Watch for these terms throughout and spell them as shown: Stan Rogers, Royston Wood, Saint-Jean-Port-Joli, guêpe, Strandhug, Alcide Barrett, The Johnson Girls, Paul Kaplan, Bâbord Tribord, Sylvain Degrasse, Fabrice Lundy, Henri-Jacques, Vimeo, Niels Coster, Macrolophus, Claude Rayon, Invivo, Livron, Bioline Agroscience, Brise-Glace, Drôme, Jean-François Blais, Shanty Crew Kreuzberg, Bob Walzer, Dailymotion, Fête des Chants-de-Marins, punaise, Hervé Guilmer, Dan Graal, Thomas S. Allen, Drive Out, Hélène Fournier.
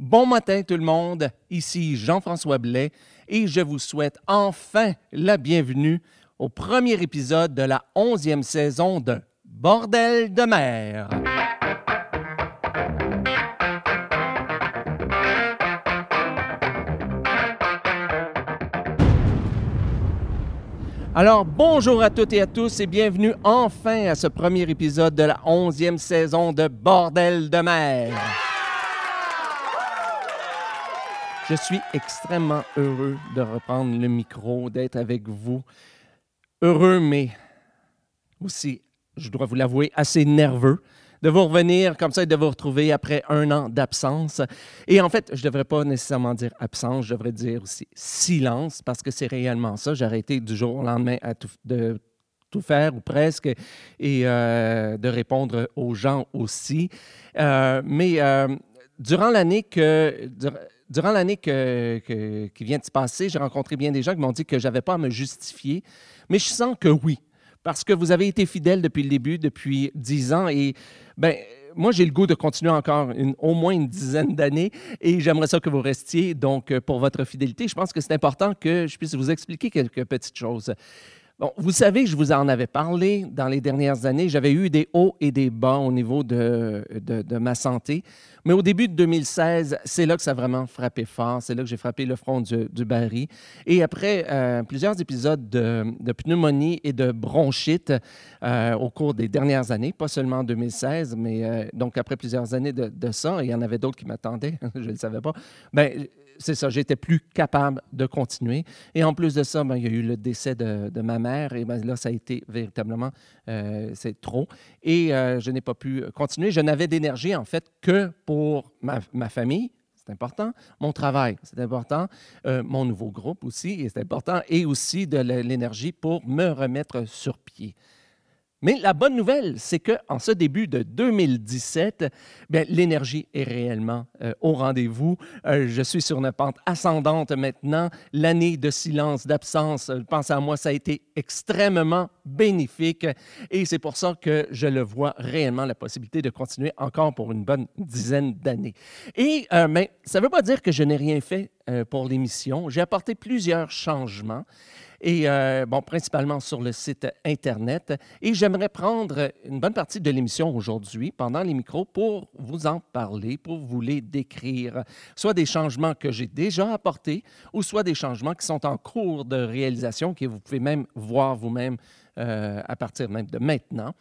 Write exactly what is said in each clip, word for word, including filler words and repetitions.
Bon matin tout le monde, ici Jean-François Blais et je vous souhaite enfin la bienvenue au premier épisode de la onzième saison de Bordel de mer. Alors, bonjour à toutes et à tous et bienvenue enfin à ce premier épisode de la onzième saison de Bordel de mer. Je suis extrêmement heureux de reprendre le micro, d'être avec vous. Heureux, mais aussi, je dois vous l'avouer, assez nerveux de vous revenir comme ça et de vous retrouver après un an d'absence. Et en fait, je ne devrais pas nécessairement dire absence, je devrais dire aussi silence, parce que c'est réellement ça. J'ai arrêté du jour au lendemain à tout, de tout faire, ou presque, et euh, de répondre aux gens aussi. Euh, mais euh, durant l'année que... Dur- Durant l'année que, que, qui vient de se passer, j'ai rencontré bien des gens qui m'ont dit que je n'avais pas à me justifier, mais je sens que oui, parce que vous avez été fidèles depuis le début, depuis dix ans, et ben, moi, j'ai le goût de continuer encore une, au moins une dizaine d'années, et j'aimerais ça que vous restiez. Donc, pour votre fidélité, je pense que c'est important que je puisse vous expliquer quelques petites choses. Bon, vous savez, je vous en avais parlé dans les dernières années. J'avais eu des hauts et des bas au niveau de, de, de ma santé. Mais au début de deux mille seize, c'est là que ça a vraiment frappé fort. C'est là que j'ai frappé le front du, du baril. Et après euh, plusieurs épisodes de, de pneumonie et de bronchite euh, au cours des dernières années, pas seulement en deux mille seize, mais euh, donc après plusieurs années de, de ça, et il y en avait d'autres qui m'attendaient, je ne le savais pas, bien, c'est ça, j'étais plus capable de continuer. Et en plus de ça, bien, il y a eu le décès de, de ma mère. Et bien, là, ça a été véritablement, euh, c'est trop. Et euh, je n'ai pas pu continuer. Je n'avais d'énergie, en fait, que pour ma, ma famille, c'est important. Mon travail, c'est important. Euh, mon nouveau groupe aussi, c'est important. Et aussi de l'énergie pour me remettre sur pied. Mais la bonne nouvelle, c'est qu'en ce début de deux mille dix-sept, bien, l'énergie est réellement euh, au rendez-vous. Euh, je suis sur une pente ascendante maintenant. L'année de silence, d'absence, pensez à moi, ça a été extrêmement bénéfique. Et c'est pour ça que je le vois réellement, la possibilité de continuer encore pour une bonne dizaine d'années. Et euh, mais ça ne veut pas dire que je n'ai rien fait euh, pour l'émission. J'ai apporté plusieurs changements. Et euh, bon, principalement sur le site Internet. Et j'aimerais prendre une bonne partie de l'émission aujourd'hui, pendant les micros, pour vous en parler, pour vous les décrire. Soit des changements que j'ai déjà apportés, ou soit des changements qui sont en cours de réalisation, que vous pouvez même voir vous-même euh, à partir même de maintenant.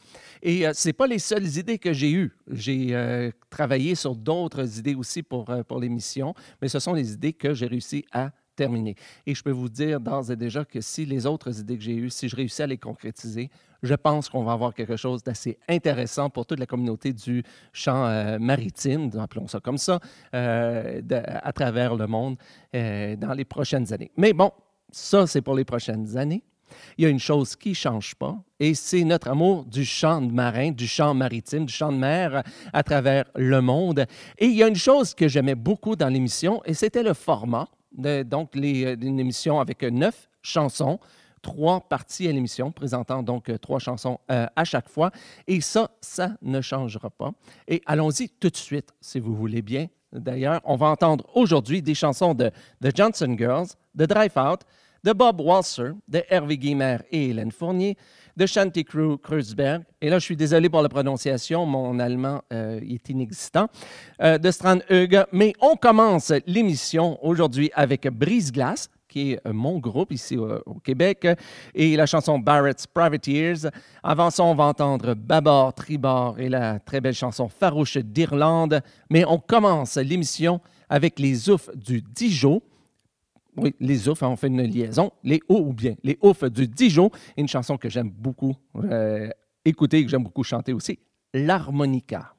Et euh, ce n'est pas les seules idées que j'ai eues. J'ai euh, travaillé sur d'autres idées aussi pour, euh, pour l'émission, mais ce sont les idées que j'ai réussi à terminé. Et je peux vous dire d'ores et déjà que si les autres idées que j'ai eues, si je réussis à les concrétiser, je pense qu'on va avoir quelque chose d'assez intéressant pour toute la communauté du chant euh, maritime, appelons ça comme ça, euh, de, à travers le monde euh, dans les prochaines années. Mais bon, ça, c'est pour les prochaines années. Il y a une chose qui ne change pas, et c'est notre amour du chant de marin, du chant maritime, du chant de mer à travers le monde. Et il y a une chose que j'aimais beaucoup dans l'émission, et c'était le format. De, donc, les, une émission avec neuf chansons, trois parties à l'émission, présentant donc trois chansons euh, à chaque fois. Et ça, ça ne changera pas. Et allons-y tout de suite, si vous voulez bien. D'ailleurs, on va entendre aujourd'hui des chansons de The Johnson Girls, de Drive Out, de Bob Walzer, de Hervé Guilmer et Hélène Fournier, de Shanty Crew Kreuzberg, et là, je suis désolé pour la prononciation, mon allemand euh, est inexistant, euh, de Strandhug. Mais on commence l'émission aujourd'hui avec Brise-Glace, qui est mon groupe ici au, au Québec, et la chanson Barrett's Privateers. Avant ça, on va entendre Bâbord Tribord et la très belle chanson Farouche d'Irlande. Mais on commence l'émission avec les O U F du Dijon. Oui, les O U F, on fait une liaison, les O ou bien les O U F du Dijon, une chanson que j'aime beaucoup euh, écouter et que j'aime beaucoup chanter aussi, l'harmonica.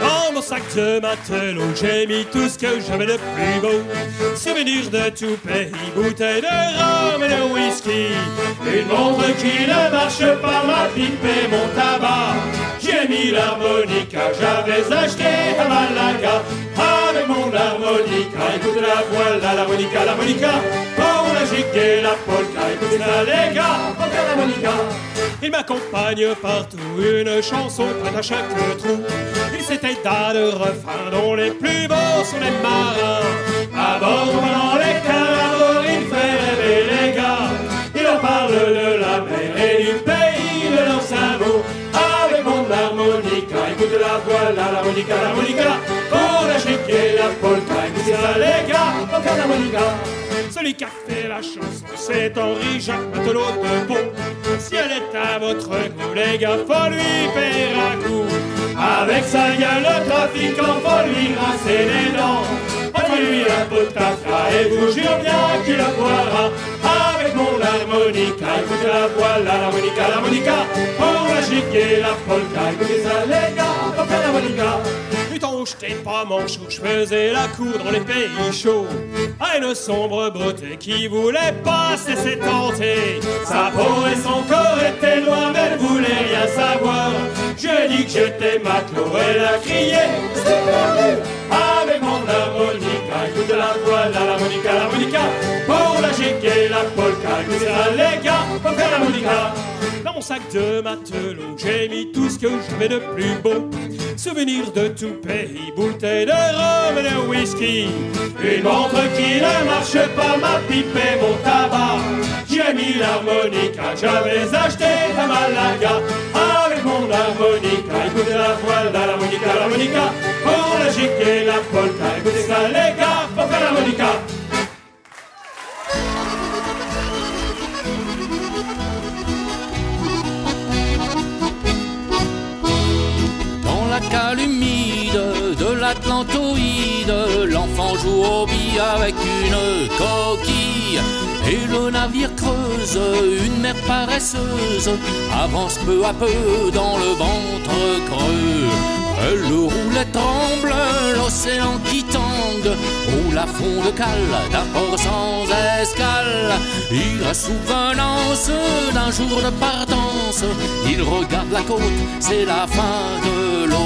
Dans mon sac de matelot, j'ai mis tout ce que j'avais de plus beau, souvenirs de tout pays, bouteilles de rhum et de whisky, une montre qui ne marche pas, ma pipe et mon tabac. J'ai mis l'harmonica, j'avais acheté à Malaga. Avec mon harmonica, écoute la voix, l'harmonica, l'harmonica. Pour la gigue et la polka, écoutez ça les gars, polka la l'harmonica. Il m'accompagne partout, une chanson prête à chaque trou. Il s'était tas de refrains dont les plus beaux sont les marins. À bord dans les canards, il fait rêver les gars. Il en parle de la mer et du pays de leurs sabots. Avec mon harmonica, écoute la voilà, l'harmonica, l'harmonica. Pour la chic et la polka, écoutez ça les gars, on fait l'harmonica. Celui qui a fait la chanson, c'est Henri-Jacques, matelot de pont. Si elle est à votre goût, les gars, faut lui payer un coup. Avec sa gueule, le trafiquant, faut lui rincer les dents. Offrez-lui un pot de cafra et vous jure bien qu'il le boira. Avec mon harmonica, écoutez la voilà, l'harmonica, l'harmonica. Pour la gigue et la polka, écoutez ça les gars, on fait l'harmonica. J'étais pas manchot, je faisais la cour dans les pays chauds à une sombre beauté qui voulait pas cesser de tenter. Sa peau et son corps étaient noirs, mais elle voulait rien savoir. J'ai dit que j'étais matelot, elle a crié c'est perdu. Avec mon harmonica, écoute la voilà, l'harmonica, l'harmonica. Pour la gigue et la polka, écoutez ça les gars, on fait l'harmonica. Dans mon sac de matelot, j'ai mis tout ce que j'avais de plus beau. Souvenirs de tout pays, bouteilles de rhum et de whisky. Une montre qui ne marche pas, ma pipe et mon tabac. J'ai mis l'harmonica, j'avais acheté à Malaga. Avec mon harmonica, écoutez la voilà, l'harmonica, l'harmonica. Pour la gigue et la polka, écoutez ça les gars, on fait l'harmonica. Humide de l'Atlantoïde, l'enfant joue au billet avec une coquille. Et le navire creuse, une mer paresseuse avance peu à peu dans le ventre creux. Le roulet tremble, l'océan qui tangue roule à fond de cale d'un port sans escale. Il a souvenance d'un jour de partance. Il regarde la côte, c'est la fin de l'aube.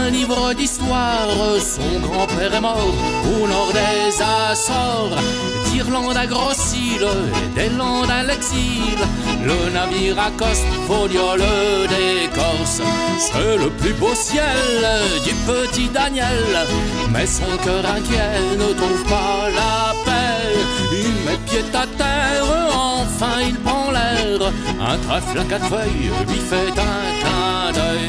Un livre d'histoire, son grand-père est mort au nord des Açores. D'Irlande à Grosse-Île, des Landes à l'exil, le navire accoste, foliole des Corses. C'est le plus beau ciel du petit Daniel, mais son cœur inquiet ne trouve pas la paix. Il met pied à terre, enfin il prend l'air, un trèfle à quatre feuilles lui fait un clin d'œil.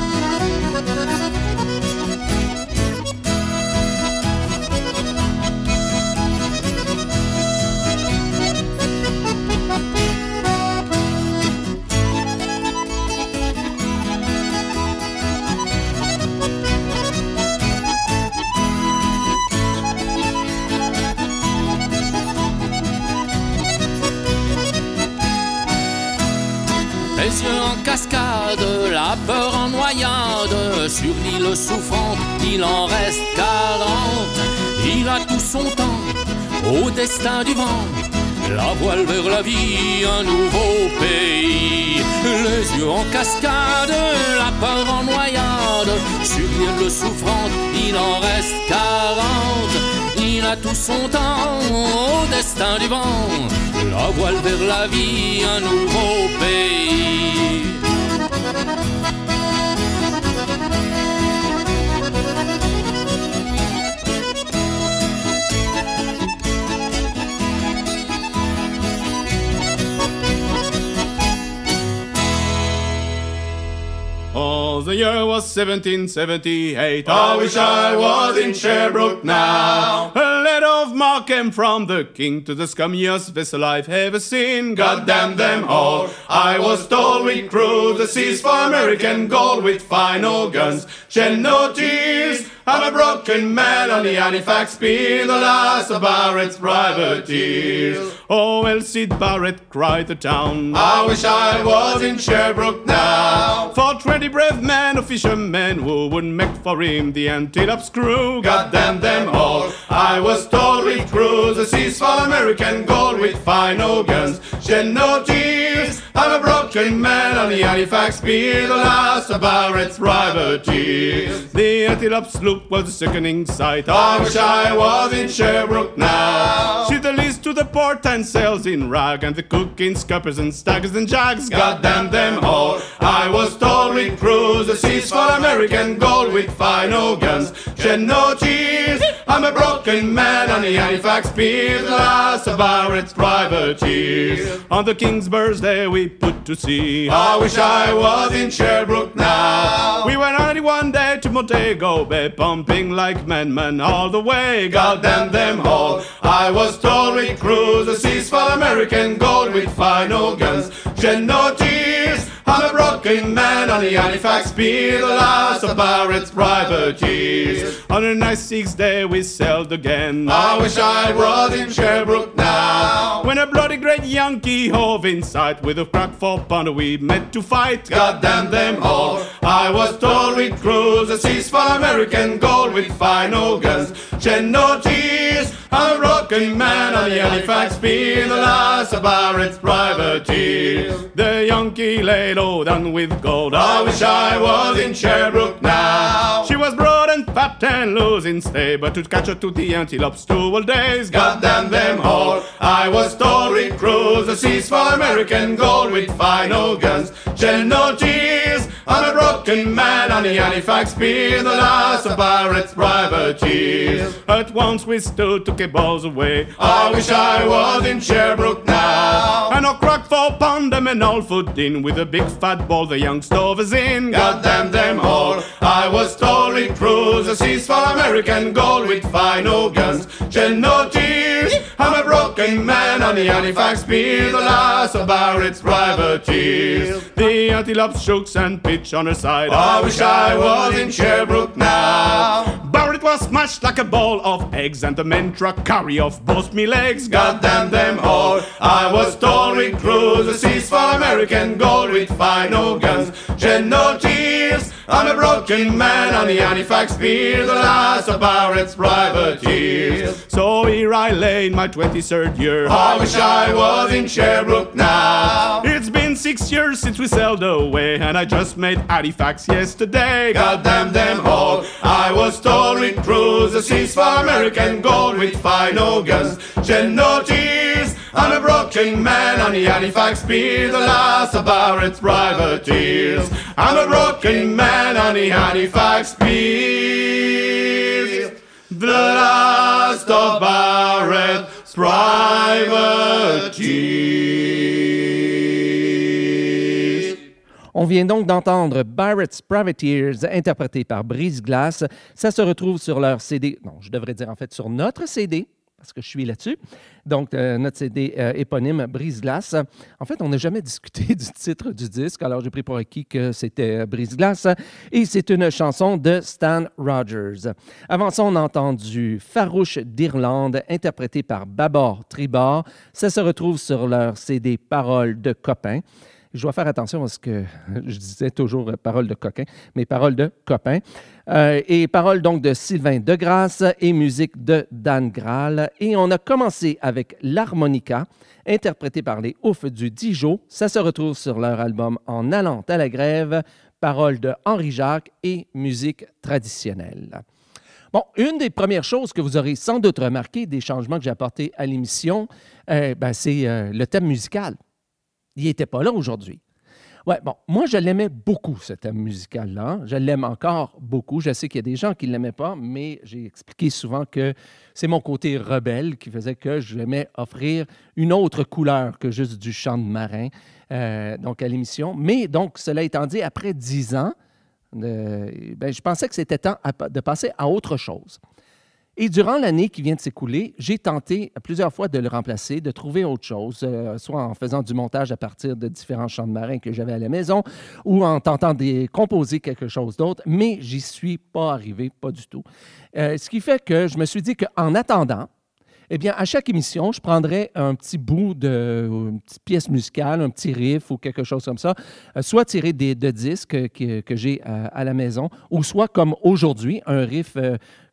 Les yeux en cascade, la peur en noyade, sur l'île souffrante, il en reste quarante. Il a tout son temps, au destin du vent, la voile vers la vie, un nouveau pays. Les yeux en cascade, la peur en noyade, sur l'île souffrante, il en reste quarante. Il a tout son temps, au destin du vent, la voile vers la vie, un nouveau pays. Oh, the year was seventeen seventy-eight. I wish I was in Sherbrooke now. A letter of marque came from the king to the scummiest vessel I've ever seen. God damn them all. I was told we'd prove the seas for American gold with fine organs, shed no tears. I'm a broken man on the Halifax pier, the last of Barrett's privateers. Oh, Alcide Barrett, cried the town, I wish I was in Sherbrooke now. For twenty brave men, or fishermen, who would make for him the Antelope's crew. God damn them all, I was told we'd cruise the seas for American gold with fine old guns, shed no tears. I'm a broken man on the Halifax pier, the last of Barrett's privateers. The Antelope's was a sickening sight. I wish I was in Sherbrooke now. She leads to the port and sails in rag, and the cooking scuppers and staggers and jags. God damn them all, I was told we'd cruise the seas for American gold with fine old guns, shed no tears. I'm a broken man on the Halifax pier, the last of Barrett's privateers. On the King's birthday we put to sea. I wish I was in Sherbrooke now. We went only one day to Montego Bay, pumping like madmen all the way. God damn them all, I was told we cruise the seas for American gold with fine old guns, shed no tears. I'm a broken man on the Halifax pier, the last of Barrett's privateers. On a nice sixth day we sailed again. I wish I was in Sherbrooke now. When a bloody great Yankee hove in sight, with a crack four-pounder we met to fight. God damn them all, I was told we'd cruise the seas for American gold with fine old guns, shed no tears. I'm a broken man on the Halifax pier, the last of Barrett's privateers. The Yankee lay low down with gold. I wish I was in Sherbrooke now. She was broad and fat and losing stay, but to catch her to the Antelope's two old days. God damn them all, I was told we'd cruise the seas for American gold with fine old guns, shed no tears. I'm a broken man on the Halifax pier, the last of Barrett's privateers. At once we stood to cables away. I wish I was in Sherbrooke now. And a crack for pound them and all foot in, with a big fat ball the young stovers in. God damn them all, I was told we cruise the seas for American gold with fine old guns, shed no tears. I'm a broken man on the Halifax pier, the last of Barrett's privateers. The Antelope shooks and pitch on her side. I wish I was in Sherbrooke now. Barrett was smashed like a ball of eggs, and the men truck carry off both me legs. God damn them all, I was told we'd cruise the seas for American gold with fine old guns, shed no tears. I'm a broken man on the Halifax pier, the last of Barrett's privateers. So here I lay in my twenty-third year. I wish I was in Sherbrooke now. It's been six years since we sailed away, and I just made Halifax yesterday. God damn them all, I was told we'd cruise the seas for American gold with fine old guns, shed no tears. I'm a broken man on the Halifax pier, the last of Barrett's privateers. I'm a broken man on the Halifax pier, the last of Barrett's privateers. On vient donc d'entendre Barrett's Privateers, interprété par Brise-Glace. Ça se retrouve sur leur C D, non, je devrais dire en fait sur notre C D, parce que je suis là-dessus. Donc, euh, notre C D euh, éponyme, Brise-Glace. En fait, on n'a jamais discuté du titre du disque, alors j'ai pris pour acquis que c'était euh, Brise-Glace. Et c'est une chanson de Stan Rogers. Avant ça, on a entendu Farouche d'Irlande, interprété par Bâbord Tribord. Ça se retrouve sur leur C D Paroles de copains. Je dois faire attention à ce que je disais toujours paroles de coquin, mais paroles de copain. Euh, et paroles donc de Sylvain Degrasse et musique de Dan Graal. Et on a commencé avec l'harmonica, interprétée par les O U F du Dijon. Ça se retrouve sur leur album En allant à la grève, paroles de Henri-Jacques et musique traditionnelle. Bon, une des premières choses que vous aurez sans doute remarqué des changements que j'ai apportés à l'émission, euh, ben, c'est euh, le thème musical. Il n'était pas là aujourd'hui. Ouais, bon, moi, je l'aimais beaucoup, ce thème musical-là. Je l'aime encore beaucoup. Je sais qu'il y a des gens qui ne l'aimaient pas, mais j'ai expliqué souvent que c'est mon côté rebelle qui faisait que j'aimais offrir une autre couleur que juste du chant de marin euh, donc à l'émission. Mais donc, cela étant dit, après dix ans, euh, ben, je pensais que c'était temps de passer à autre chose. Et durant l'année qui vient de s'écouler, j'ai tenté plusieurs fois de le remplacer, de trouver autre chose, euh, soit en faisant du montage à partir de différents chants de marins que j'avais à la maison ou en tentant de composer quelque chose d'autre, mais j'y suis pas arrivé, pas du tout. Euh, ce qui fait que je me suis dit qu'en attendant, eh bien, à chaque émission, je prendrais un petit bout de, une petite pièce musicale, un petit riff ou quelque chose comme ça, soit tiré des, de disques que, que j'ai à, à la maison, ou soit comme aujourd'hui, un riff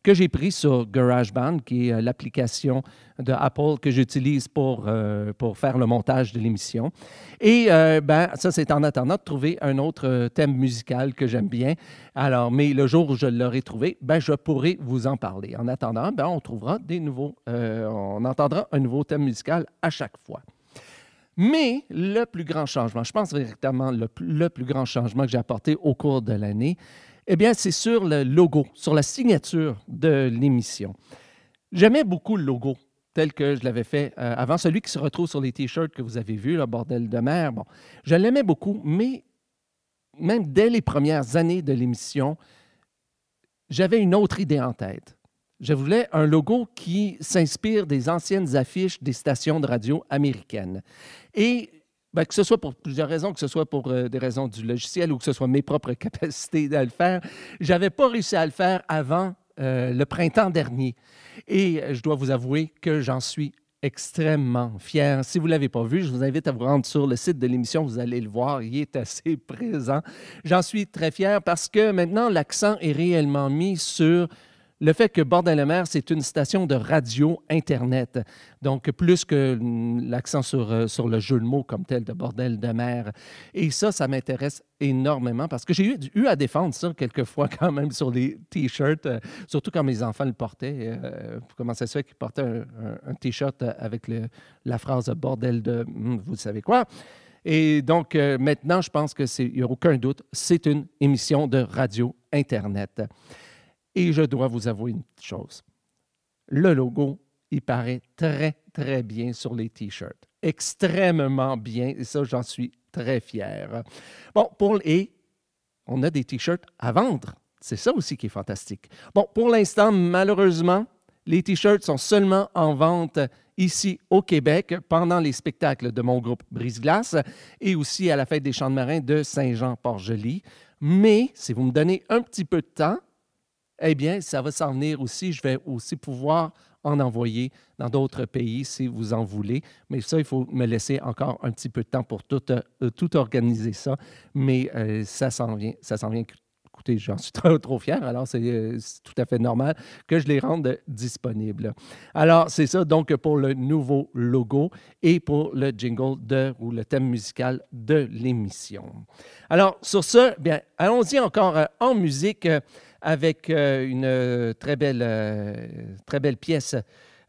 que j'ai pris sur GarageBand, qui est l'application de Apple que j'utilise pour, euh, pour faire le montage de l'émission. Et euh, ben, ça, c'est en attendant de trouver un autre thème musical que j'aime bien. Alors, mais le jour où je l'aurai trouvé, ben, je pourrai vous en parler. En attendant, ben, on trouvera des nouveaux... Euh, on entendra un nouveau thème musical à chaque fois. Mais le plus grand changement, je pense véritablement le, le plus grand changement que j'ai apporté au cours de l'année, eh bien, c'est sur le logo, sur la signature de l'émission. J'aimais beaucoup le logo tel que je l'avais fait euh, avant, celui qui se retrouve sur les T-shirts que vous avez vus, le Bordel de mer. Bon, je l'aimais beaucoup, mais même dès les premières années de l'émission, j'avais une autre idée en tête. Je voulais un logo qui s'inspire des anciennes affiches des stations de radio américaines. Et ben, que ce soit pour plusieurs raisons, que ce soit pour euh, des raisons du logiciel ou que ce soit mes propres capacités à le faire, je n'avais pas réussi à le faire avant euh, le printemps dernier. Et euh, je dois vous avouer que j'en suis extrêmement fier. Si vous ne l'avez pas vu, je vous invite à vous rendre sur le site de l'émission. Vous allez le voir, il est assez présent. J'en suis très fier parce que maintenant, l'accent est réellement mis sur... le fait que Bordel de mer, c'est une station de radio Internet, donc plus que l'accent sur, sur le jeu de mots comme tel de Bordel de mer. Et ça, ça m'intéresse énormément parce que j'ai eu, eu à défendre ça quelquefois quand même sur les T-shirts, euh, surtout quand mes enfants le portaient. Euh, comment ça se fait qu'ils portaient un, un, un T-shirt avec le, la phrase « Bordel de... » vous savez quoi? Et donc, euh, maintenant, je pense qu'il n'y a aucun doute, c'est une émission de radio Internet. Et je dois vous avouer une petite chose. Le logo, il paraît très, très bien sur les T-shirts. Extrêmement bien. Et ça, j'en suis très fier. Bon, pour et on a des T-shirts à vendre. C'est ça aussi qui est fantastique. Bon, pour l'instant, malheureusement, les T-shirts sont seulement en vente ici au Québec pendant les spectacles de mon groupe Brise-Glace et aussi à la Fête des Chants-de-Marins de Saint-Jean-Port-Joli. Mais si vous me donnez un petit peu de temps, eh bien, ça va s'en venir aussi. Je vais aussi pouvoir en envoyer dans d'autres pays si vous en voulez. Mais ça, il faut me laisser encore un petit peu de temps pour tout, euh, tout organiser ça. Mais euh, ça s'en vient. Ça s'en vient. Écoutez, j'en suis trop, trop fier. Alors, c'est, euh, c'est tout à fait normal que je les rende disponibles. Alors, c'est ça donc pour le nouveau logo et pour le jingle de, ou le thème musical de l'émission. Alors, sur ce, bien, allons-y encore euh, en musique. Euh, avec euh, une euh, très, belle, euh, très belle pièce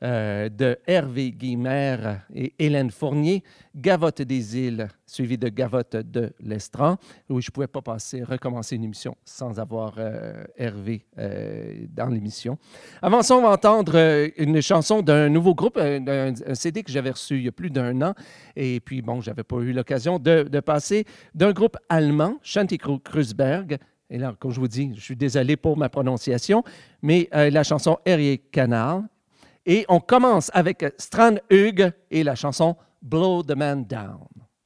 euh, de Hervé Guilmer et Hélène Fournier, Gavotte des îles, suivie de Gavotte de l'Estran, où je ne pouvais pas passer, recommencer une émission sans avoir euh, Hervé euh, dans l'émission. Avant ça, on va entendre euh, une chanson d'un nouveau groupe, un, un, un C D que j'avais reçu il y a plus d'un an, et puis bon, je n'avais pas eu l'occasion de, de passer, d'un groupe allemand, Shanty Crew Kreuzberg. Et là, comme je vous dis, je suis désolé pour ma prononciation, mais euh, la chanson « Herrier Canal ». Et on commence avec Strandhug et la chanson « Blow the Man Down ».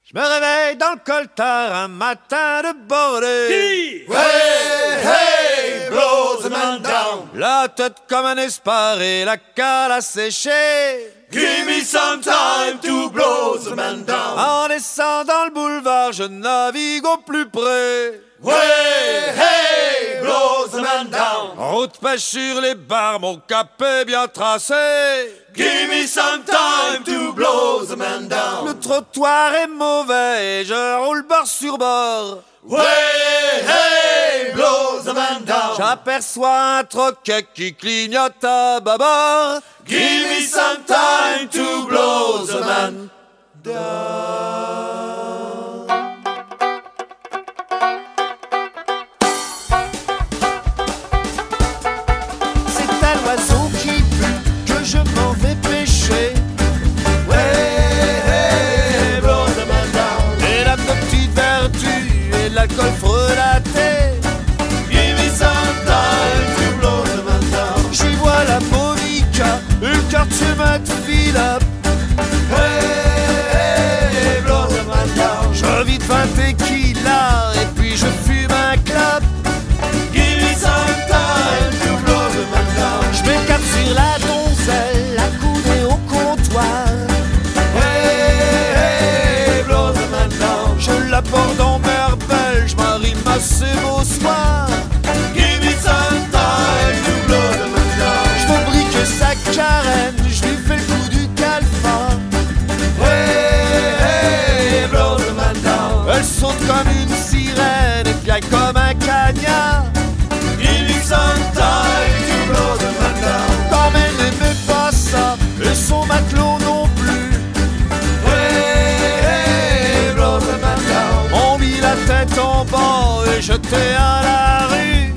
Je me réveille dans le coltard un matin de bordée. Hey, hey, blow the man down. La tête comme un esparé, la cale à sécher. Give me some time to blow the man down. En descendant le boulevard, je navigue au plus près. Hey, hey, blow the man down. Route pêche sur les barres, mon cap est bien tracé. Give me some time to blow the man down. Le trottoir est mauvais et je roule bord sur bord. Way, hey, blow the man down. J'aperçois un troquet qui clignote à bâbord. Give me some time to blow the man down. L'alcool frelaté. Give me some time to blow the man down. J'y vois la beauté. your timid feet up. Hey, hey, blow the man down. J'ai envie de vingt tequila et puis je fume un clope. Give me some time to blow the man down. J'm'écarte sur la donzelle, accoudée au comptoir. Hey, hey, blow the man down. Je l'apporte en berbel, j'm'arrive à ce beau soir. Give me some time to blow the man down. J'veux briquer sa carène, j'lui fais le coup du calfa. Hey, hey, blow the man down. Elle saute comme une sirène et piaille comme un cagnard. Give me some time to blow the man down. Comme elle n'aimait pas ça, et son matelot non plus. Hey, hey, blow the man down. On mit la tête en bas et jetait à la rue.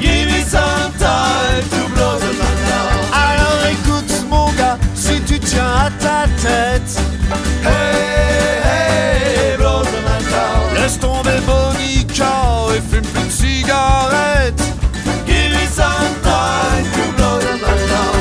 Give me some time to blow the man down. Alors écoute mon gars, si tu tiens à ta tête, hey, hey, blow the man down. Laisse tomber Bonica et fume plus de cigarette. Give me some time to blow the man down.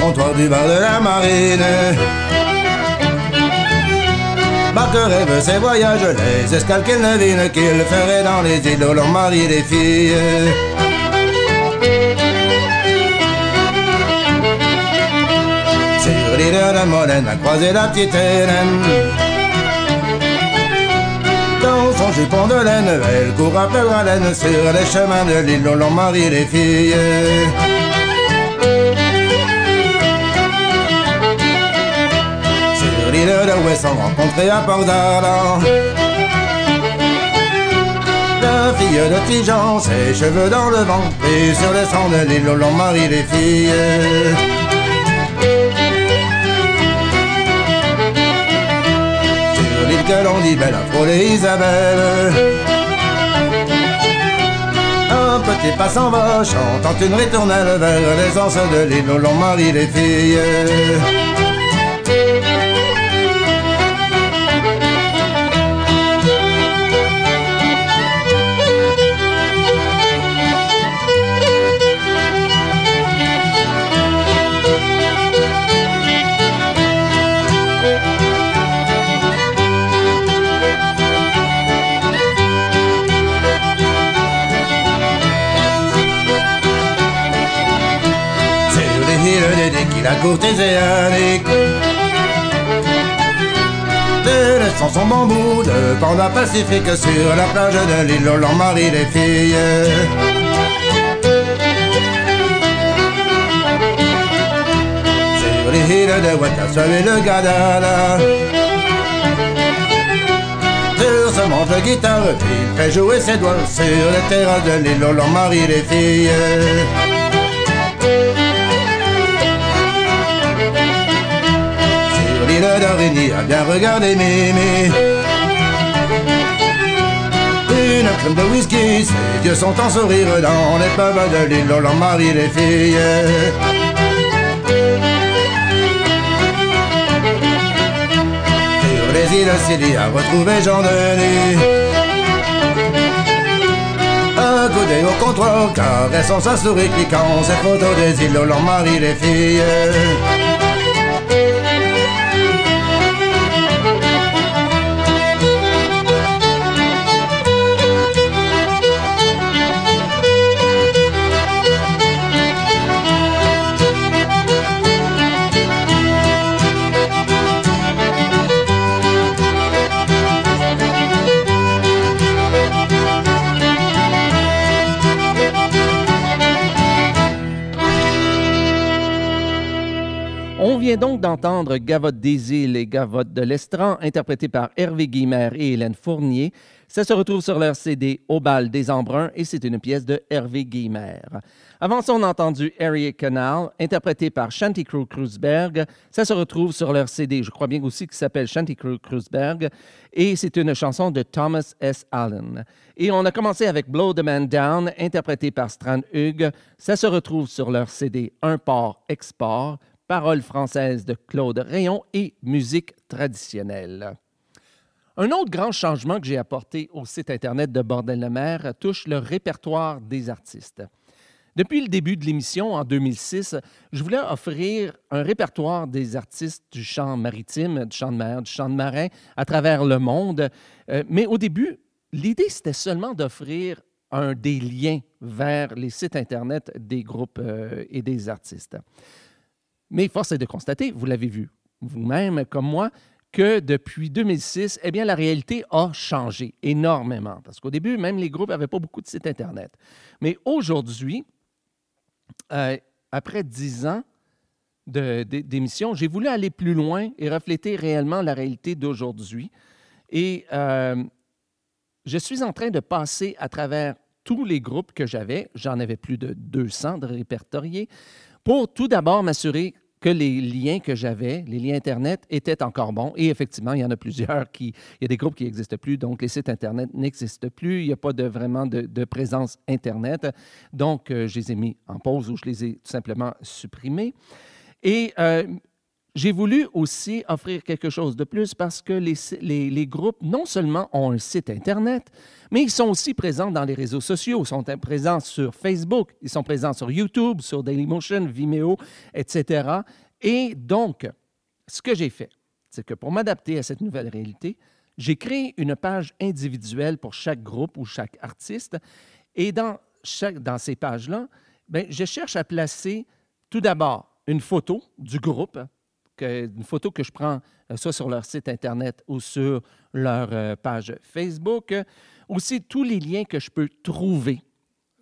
comptoir du bar de la marine. Barque rêve ses voyages, les escales qu'elle devine, qu'il ferait dans les îles où l'on marie les filles. Sur l'île de la Molène, à croiser la petite Hélène. Dans son jupon de laine, elle court à pleure à laine, sur les chemins de l'île où l'on marie les filles. L'île de l'Ouest sont rencontrés à Port-d'Arlan. La fille de Dijon, ses cheveux dans le vent, et sur le sang de l'île où l'on marie les filles. Sur l'île que l'on dit belle, à frôler Isabelle. Un petit passant va chantant une ritournelle vers l'essence de l'île où l'on marie les filles. La courte océanique de laissant son bambou de panda pacifique sur la plage de l'île où l'on marie les filles. Sur les îles de Watassow et le Gadala, sur ce manche guitare, il fait jouer ses doigts sur les terrasses de l'île où l'on marie les filles. D'Aurigny a bien regardé Mimi. Une crème de whisky, ses dieux sont en sourire dans les pubs de l'île où l'on marie les filles. Sur les îles Scilly a retrouvé Jean-Denis. Accoudé au comptoir, caressant sa souris, cliquant ses photos des îles où l'on marie les filles. Donc d'entendre Gavotte des îles et Gavotte de l'Estran, interprétés par Hervé Guilmer et Hélène Fournier. Ça se retrouve sur leur C D Au bal des Embruns et c'est une pièce de Hervé Guilmer. Avant ça, on a entendu Erie Canal, interprété par Shanty Crew Kreuzberg. Ça se retrouve sur leur C D, je crois bien aussi, qui s'appelle Shanty Crew Kreuzberg et c'est une chanson de Thomas S. Allen. Et on a commencé avec Blow the Man Down, interprété par Strandhug. Ça se retrouve sur leur C D Un port, export. Paroles françaises de Claude Rayon et musique traditionnelle. Un autre grand changement que j'ai apporté au site Internet de Bordel de mer touche le répertoire des artistes. Depuis le début de l'émission, en deux mille six, je voulais offrir un répertoire des artistes du chant maritime, du chant de mer, du chant de marin à travers le monde. Mais au début, l'idée, c'était seulement d'offrir un des liens vers les sites Internet des groupes et des artistes. Mais force est de constater, vous l'avez vu vous-même comme moi, que depuis deux mille six, eh bien, la réalité a changé énormément. Parce qu'au début, même les groupes n'avaient pas beaucoup de sites Internet. Mais aujourd'hui, euh, après dix ans de, de, d'émission, j'ai voulu aller plus loin et refléter réellement la réalité d'aujourd'hui. Et euh, je suis en train de passer à travers tous les groupes que j'avais. J'en avais plus de deux cents de répertoriés. Pour tout d'abord m'assurer que les liens que j'avais, les liens Internet, étaient encore bons. Et effectivement, il y en a plusieurs qui... Il y a des groupes qui n'existent plus, donc les sites Internet n'existent plus. Il n'y a pas de, vraiment de, de présence Internet. Donc, euh, je les ai mis en pause ou je les ai tout simplement supprimés. Et euh, J'ai voulu aussi offrir quelque chose de plus parce que les, les, les groupes, non seulement ont un site Internet, mais ils sont aussi présents dans les réseaux sociaux. Ils sont présents sur Facebook, ils sont présents sur YouTube, sur Dailymotion, Vimeo, et cetera. Et donc, ce que j'ai fait, c'est que pour m'adapter à cette nouvelle réalité, j'ai créé une page individuelle pour chaque groupe ou chaque artiste. Et dans, chaque, dans ces pages-là, bien, je cherche à placer tout d'abord une photo du groupe, Que, une photo que je prends euh, soit sur leur site Internet ou sur leur euh, page Facebook. Aussi, tous les liens que je peux trouver,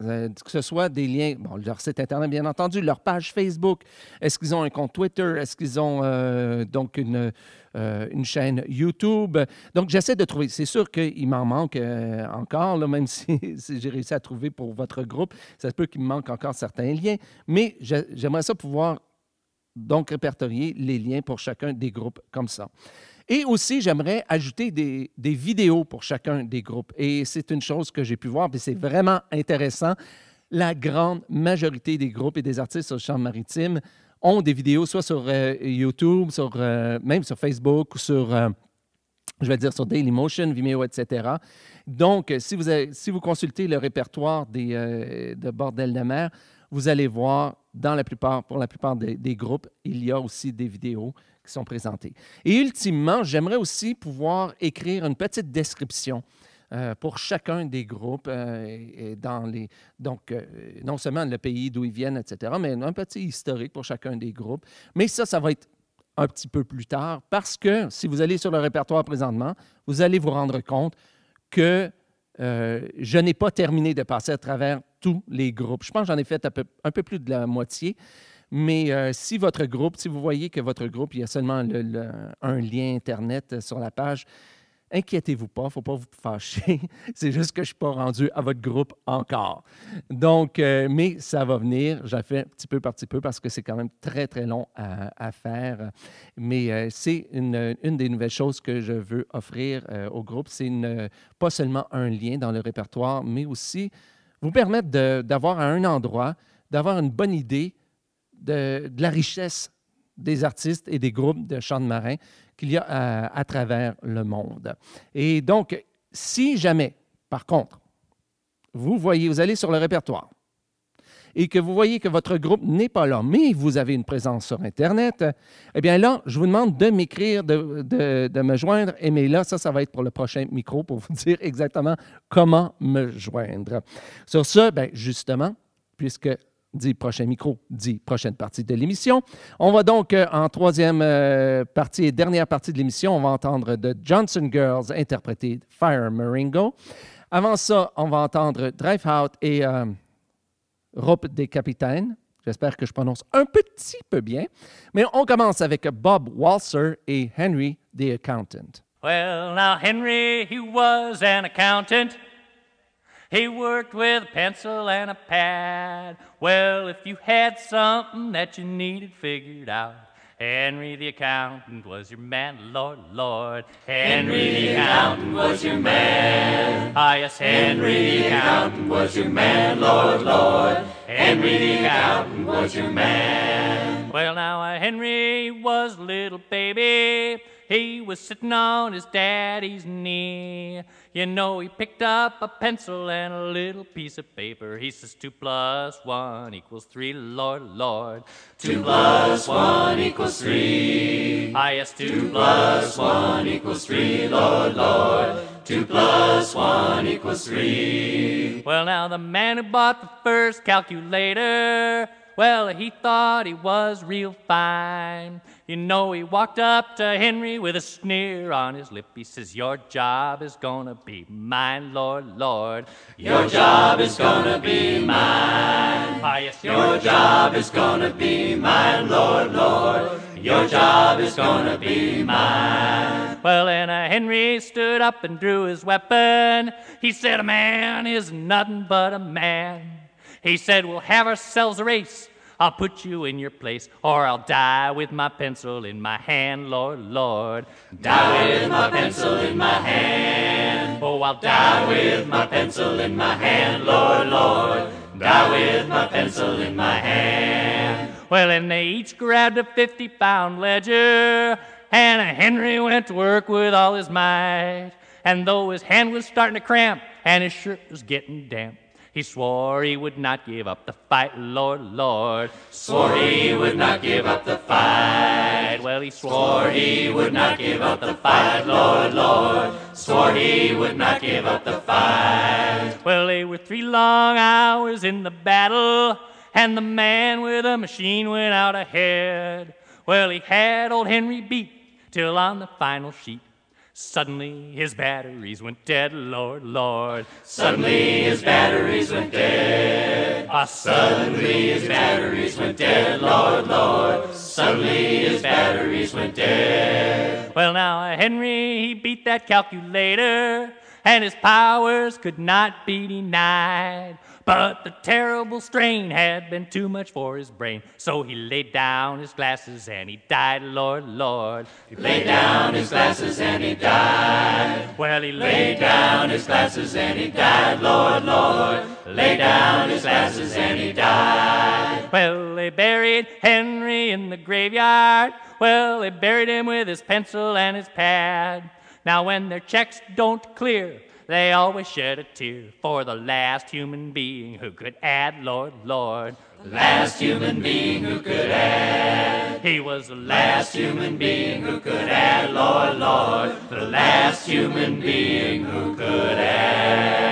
euh, que ce soit des liens, bon, leur site Internet, bien entendu, leur page Facebook. Est-ce qu'ils ont un compte Twitter? Est-ce qu'ils ont euh, donc une, euh, une chaîne YouTube? Donc, j'essaie de trouver. C'est sûr qu'il m'en manque euh, encore, là, même si, si j'ai réussi à trouver pour votre groupe. Ça se peut qu'il me manque encore certains liens, mais je, j'aimerais ça pouvoir donc répertorier les liens pour chacun des groupes comme ça. Et aussi, j'aimerais ajouter des, des vidéos pour chacun des groupes. Et c'est une chose que j'ai pu voir, puis c'est vraiment intéressant. La grande majorité des groupes et des artistes sur le champ maritime ont des vidéos, soit sur euh, YouTube, sur, euh, même sur Facebook, ou sur, euh, je vais dire, sur Dailymotion, Vimeo, et cetera. Donc, si vous, avez, si vous consultez le répertoire des, euh, de Bordel de mer, vous allez voir, dans la plupart, pour la plupart des, des groupes, il y a aussi des vidéos qui sont présentées. Et ultimement, j'aimerais aussi pouvoir écrire une petite description euh, pour chacun des groupes, euh, et dans les, donc euh, non seulement le pays d'où ils viennent, et cetera, mais un petit historique pour chacun des groupes. Mais ça, ça va être un petit peu plus tard, parce que si vous allez sur le répertoire présentement, vous allez vous rendre compte que Euh, je n'ai pas terminé de passer à travers tous les groupes. Je pense que j'en ai fait un peu, un peu plus de la moitié. Mais euh, si votre groupe, si vous voyez que votre groupe, il y a seulement le, le, un lien Internet sur la page, inquiétez-vous pas, il ne faut pas vous fâcher. C'est juste que je ne suis pas rendu à votre groupe encore. Donc, euh, mais ça va venir. J'en fais petit peu par petit peu parce que c'est quand même très, très long à, à faire. Mais euh, c'est une, une des nouvelles choses que je veux offrir euh, au groupe. C'est une, pas seulement un lien dans le répertoire, mais aussi vous permettre de, d'avoir à un endroit, d'avoir une bonne idée de, de la richesse des artistes et des groupes de chants de marins qu'il y a à, à travers le monde. Et donc, si jamais, par contre, vous voyez, vous allez sur le répertoire et que vous voyez que votre groupe n'est pas là, mais vous avez une présence sur Internet, eh bien là, je vous demande de m'écrire, de, de, de me joindre. Et mais là, ça, ça va être pour le prochain micro pour vous dire exactement comment me joindre. Sur ce, bien, justement, puisque dit prochain micro, dit prochaine partie de l'émission. On va donc, euh, en troisième euh, partie et dernière partie de l'émission, on va entendre The Johnson Girls interpréter Fire Marengo. Avant ça, on va entendre Drive Out et euh, Rope des Capitaines. J'espère que je prononce un petit peu bien. Mais on commence avec Bob Walzer et Henry the Accountant. Well, now Henry, he was an accountant. He worked with a pencil and a pad. Well, if you had something that you needed figured out, Henry the accountant was your man, Lord, Lord. Henry the accountant was your man. Ah, yes, Henry the accountant was your man, Lord, Lord. Henry the accountant was your man. Well, now, Henry was a little baby. He was sitting on his daddy's knee. You know, he picked up a pencil and a little piece of paper. He says, two plus one equals three, Lord, Lord. Two plus one equals three. Ah, yes, two, two plus one equals three, Lord, Lord. Two plus one equals three. Well, now, the man who bought the first calculator, well, he thought he was real fine. You know, he walked up to Henry with a sneer on his lip. He says, your job is gonna be mine, Lord, Lord. Your job is gonna be mine. Ah, yes, your, your job is gonna be mine, Lord, Lord. Your job is gonna be mine. Well, and uh, Henry stood up and drew his weapon. He said, a man is nothing but a man. He said, we'll have ourselves a race. I'll put you in your place, or I'll die with my pencil in my hand, Lord, Lord. Die with my pencil in my hand. Oh, I'll die with my pencil in my hand, Lord, Lord. Die with my pencil in my hand. Well, and they each grabbed a fifty-pound ledger, and Henry went to work with all his might. And though his hand was starting to cramp, and his shirt was getting damp, he swore he would not give up the fight, Lord, Lord. Swore he would not give up the fight. Well, he swore he would not give up the fight, Lord, Lord. Swore he would not give up the fight. Well, they were three long hours in the battle, and the man with a machine went out ahead. Well, he had old Henry beat till on the final sheet, suddenly his batteries went dead, Lord, Lord. Suddenly his batteries went dead. Ah, suddenly his batteries went dead, Lord, Lord. Suddenly his batteries went dead. Well, now Henry, he beat that calculator, and his powers could not be denied. But the terrible strain had been too much for his brain, so he laid down his glasses and he died, Lord, Lord. He laid down his glasses and he died. Well, he laid down his glasses and he died, Lord, Lord. Laid down his glasses and he died. Well, they buried Henry in the graveyard. Well, they buried him with his pencil and his pad. Now when their checks don't clear, they always shed a tear for the last human being who could add, Lord, Lord. The last human being who could add. He was the last human being who could add, Lord, Lord. The last human being who could add.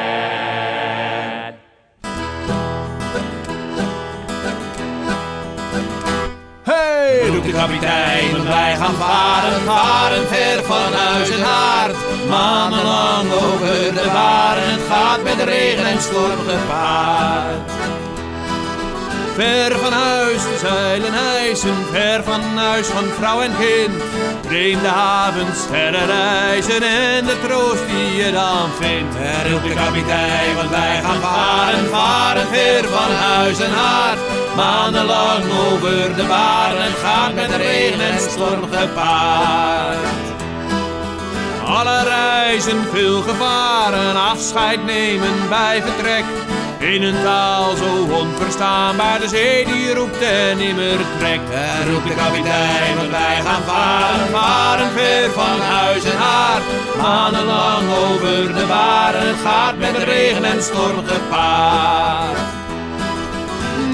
Hey, roept de kapitein, wij gaan varen, varen ver van huis en haard. Maandenlang over de baren, het gaat met regen en storm gepaard. Ver van huis de zeilen hijsen, ver van huis van vrouw en kind. Dreem de havens, sterren reizen en de troost die je dan vindt. En roept de kapitein, want wij gaan varen, varen ver van huis en haard. Maandenlang over de baren, het gaat met regen en storm gepaard. Alle reizen, veel gevaren, afscheid nemen bij vertrek. In een taal zo onverstaanbaar, de zee die roept en immer trekt. En roept de kapitein, want wij gaan varen, varen ver van huis en haard. Maandenlang over de baren, het gaat met regen en storm gepaard.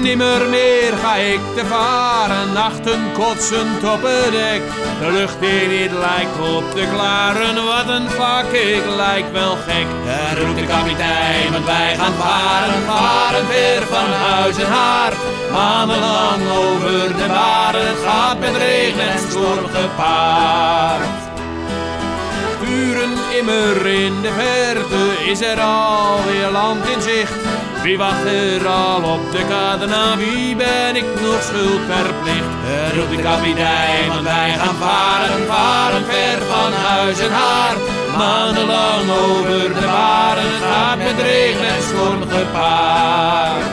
Nimmer meer ga ik te varen, nachten kotsend op het dek. De lucht in het lijkt op de klaren, wat een vak, ik lijk wel gek. Daar roept de kapitein, want wij gaan varen, varen ver van huis en haard. Maandenlang over de baren, het gaat met regen en storm gepaard. Uren immer in de verte, is er alweer land in zicht. Wie wacht er al op de kade, na wie ben ik nog schuld verplicht? Roept de kapitein, want wij gaan varen, varen ver van huis en haard. Maandenlang over de baren, het gaat met regen en storm gepaard.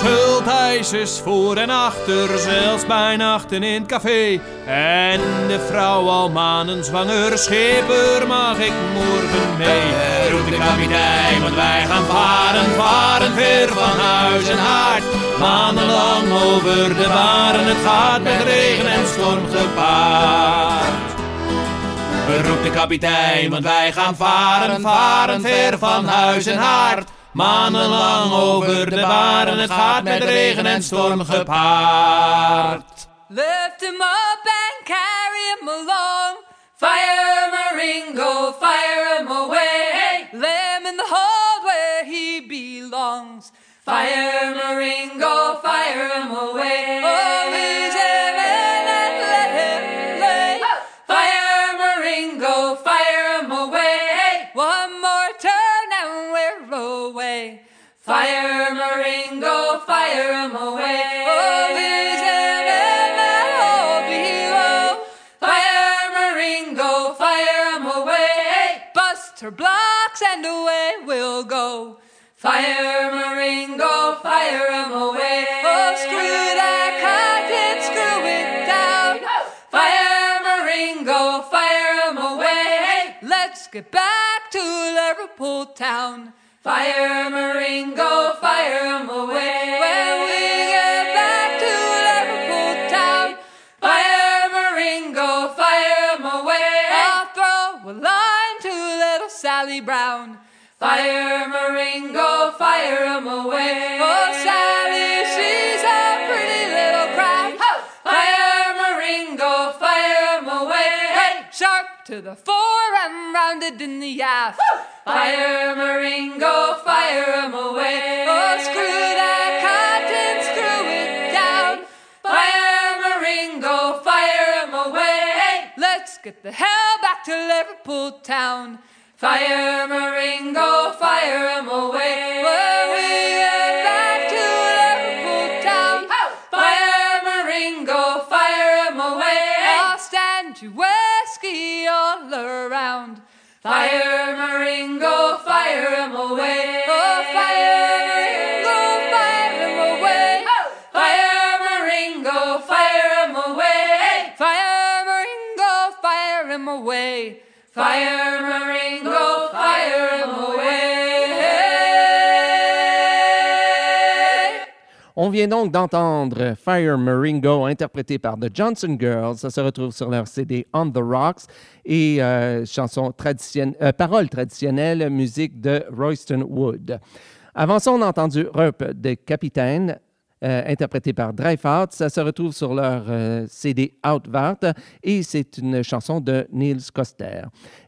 Schuldheisers voor en achter, zelfs bij nachten in het café. En de vrouw al maanden zwanger, schipper mag ik morgen mee. Roept de kapitein, want wij gaan varen, varen ver van huis en haard. Maandenlang over de baren, het gaat met regen en storm gepaard. Roept de kapitein, want wij gaan varen, varen ver van huis en haard. Maandenlang over de baren, het gaat met regen en storm gepaard. Lift him up and carry him along. Fire Maringo, fire him away. Lay him in the hold where he belongs. Fire Maringo, fire him away. Oh, he's a man and let him play. Fire Maringo, fire him away. One more turn. Fire Marengo, fire him away. Oh, he's an M L O B O. Fire Marengo, fire him away. Bust her blocks and away we'll go. Fire Marengo, fire him away. Oh, screw that cockpit, screw it down. get back to Liverpool town. Fire 'em, Ringo, fire 'em away. When we get back to Liverpool town, fire 'em, Ringo, fire 'em away. I'll throw a line to little Sally Brown. Fire 'em, Ringo, fire 'em away. Oh, Sally, she's a pretty little craft. Fire 'em, Ringo, fire 'em away. Hey, sharp to the fore and rounded in the aft. Fire 'em, Ringo, fire 'em away. Oh, screw that cotton, screw it down. Fire 'em, Ringo, fire 'em away. Hey, let's get the hell back to Liverpool town. Fire 'em, Ringo, fire 'em away. When we get back to Liverpool town, fire 'em, Ringo, fire 'em away. I'll stand you whiskey all around. Fire 'em, Ringo, fire 'em away. Oh, fire 'em, Ringo, fire 'em away. Fire 'em, Ringo, fire 'em away. Fire 'em, Ringo, fire 'em away. Fire 'em, Ringo, fire 'em away. On vient donc d'entendre Fire 'em, Ringo, interprété par The Johnson Girls. Ça se retrouve sur leur C D On the Rocks. Et euh, chanson traditionnelle, euh, paroles traditionnelles, musique de Royston Wood. Avant ça, on a entendu Reup des Capitaines, euh, interprété par Drive Out. Ça se retrouve sur leur euh, C D Out Vart et c'est une chanson de Niels Coster.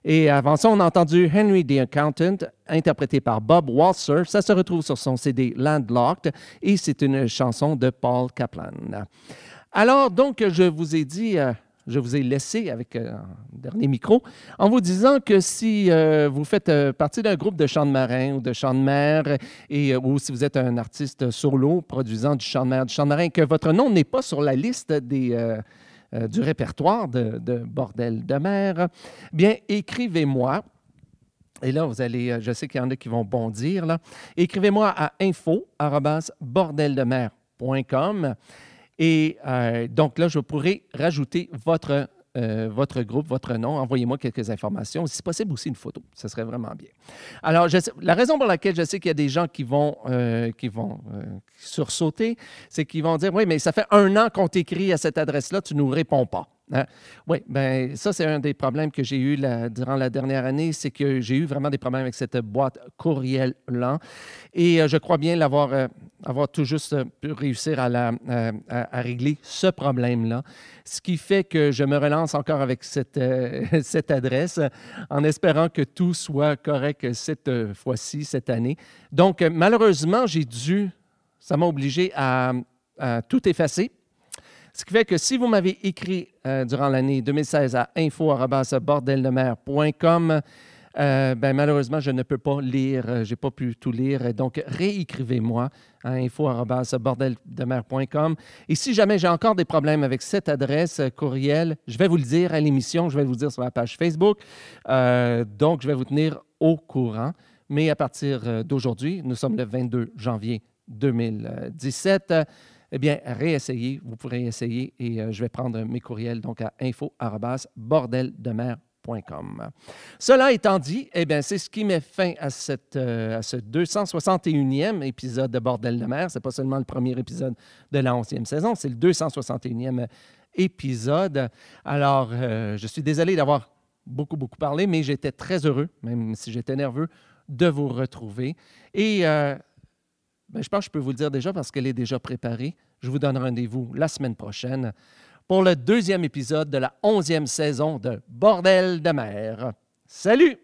Et avant ça, on a entendu Henry the Accountant, interprété par Bob Walzer. Ça se retrouve sur son C D Landlocked et c'est une chanson de Paul Kaplan. Alors, donc, je vous ai dit... Euh, Je vous ai laissé avec euh, un dernier micro en vous disant que si euh, vous faites euh, partie d'un groupe de chants de marins ou de chants de mer et, euh, ou si vous êtes un artiste solo produisant du chant de mer, du chant de marin, que votre nom n'est pas sur la liste des, euh, euh, du répertoire de, de Bordel de mer, bien, écrivez-moi. Et là, vous allez, je sais qu'il y en a qui vont bondir, là. Écrivez-moi à info arobase bordeldemer point com. Et euh, donc là, je pourrais rajouter votre, euh, votre groupe, votre nom. Envoyez-moi quelques informations. Si possible, aussi une photo. Ce serait vraiment bien. Alors, je sais, la raison pour laquelle je sais qu'il y a des gens qui vont, euh, qui vont euh, sursauter, c'est qu'ils vont dire « Oui, mais ça fait un an qu'on t'écrit à cette adresse-là, tu ne nous réponds pas. » Hein? Oui, bien, ça, c'est un des problèmes que j'ai eu la, durant la dernière année, c'est que j'ai eu vraiment des problèmes avec cette boîte courriel-là. Et euh, je crois bien l'avoir euh, avoir tout juste euh, pu réussir à, la, euh, à, à régler ce problème-là, ce qui fait que je me relance encore avec cette, euh, cette adresse en espérant que tout soit correct cette euh, fois-ci, cette année. Donc, euh, malheureusement, j'ai dû, ça m'a obligé à, à tout effacer. Ce qui fait que si vous m'avez écrit euh, durant l'année deux mille seize à info arobase bordeldemer point com, euh, ben, malheureusement, je ne peux pas lire, euh, je n'ai pas pu tout lire. Donc, réécrivez-moi à info arobase bordeldemer point com. Et si jamais j'ai encore des problèmes avec cette adresse euh, courriel, je vais vous le dire à l'émission, je vais vous le dire sur la page Facebook. Euh, donc, je vais vous tenir au courant. Mais à partir d'aujourd'hui, nous sommes le vingt-deux janvier deux mille dix-sept, eh bien, réessayez, vous pourrez essayer et euh, je vais prendre mes courriels donc à info arobase bordeldemer point com. Cela étant dit, eh bien, c'est ce qui met fin à, cette, euh, à ce deux cent soixante et unième épisode de Bordel de mer. Ce n'est pas seulement le premier épisode de la onzième saison, c'est le deux cent soixante et unième épisode. Alors, euh, je suis désolé d'avoir beaucoup, beaucoup parlé, mais j'étais très heureux, même si j'étais nerveux, de vous retrouver. Et... Euh, Bien, je pense que je peux vous le dire déjà parce qu'elle est déjà préparée. Je vous donne rendez-vous la semaine prochaine pour le deuxième épisode de la onzième saison de Bordel de mer. Salut!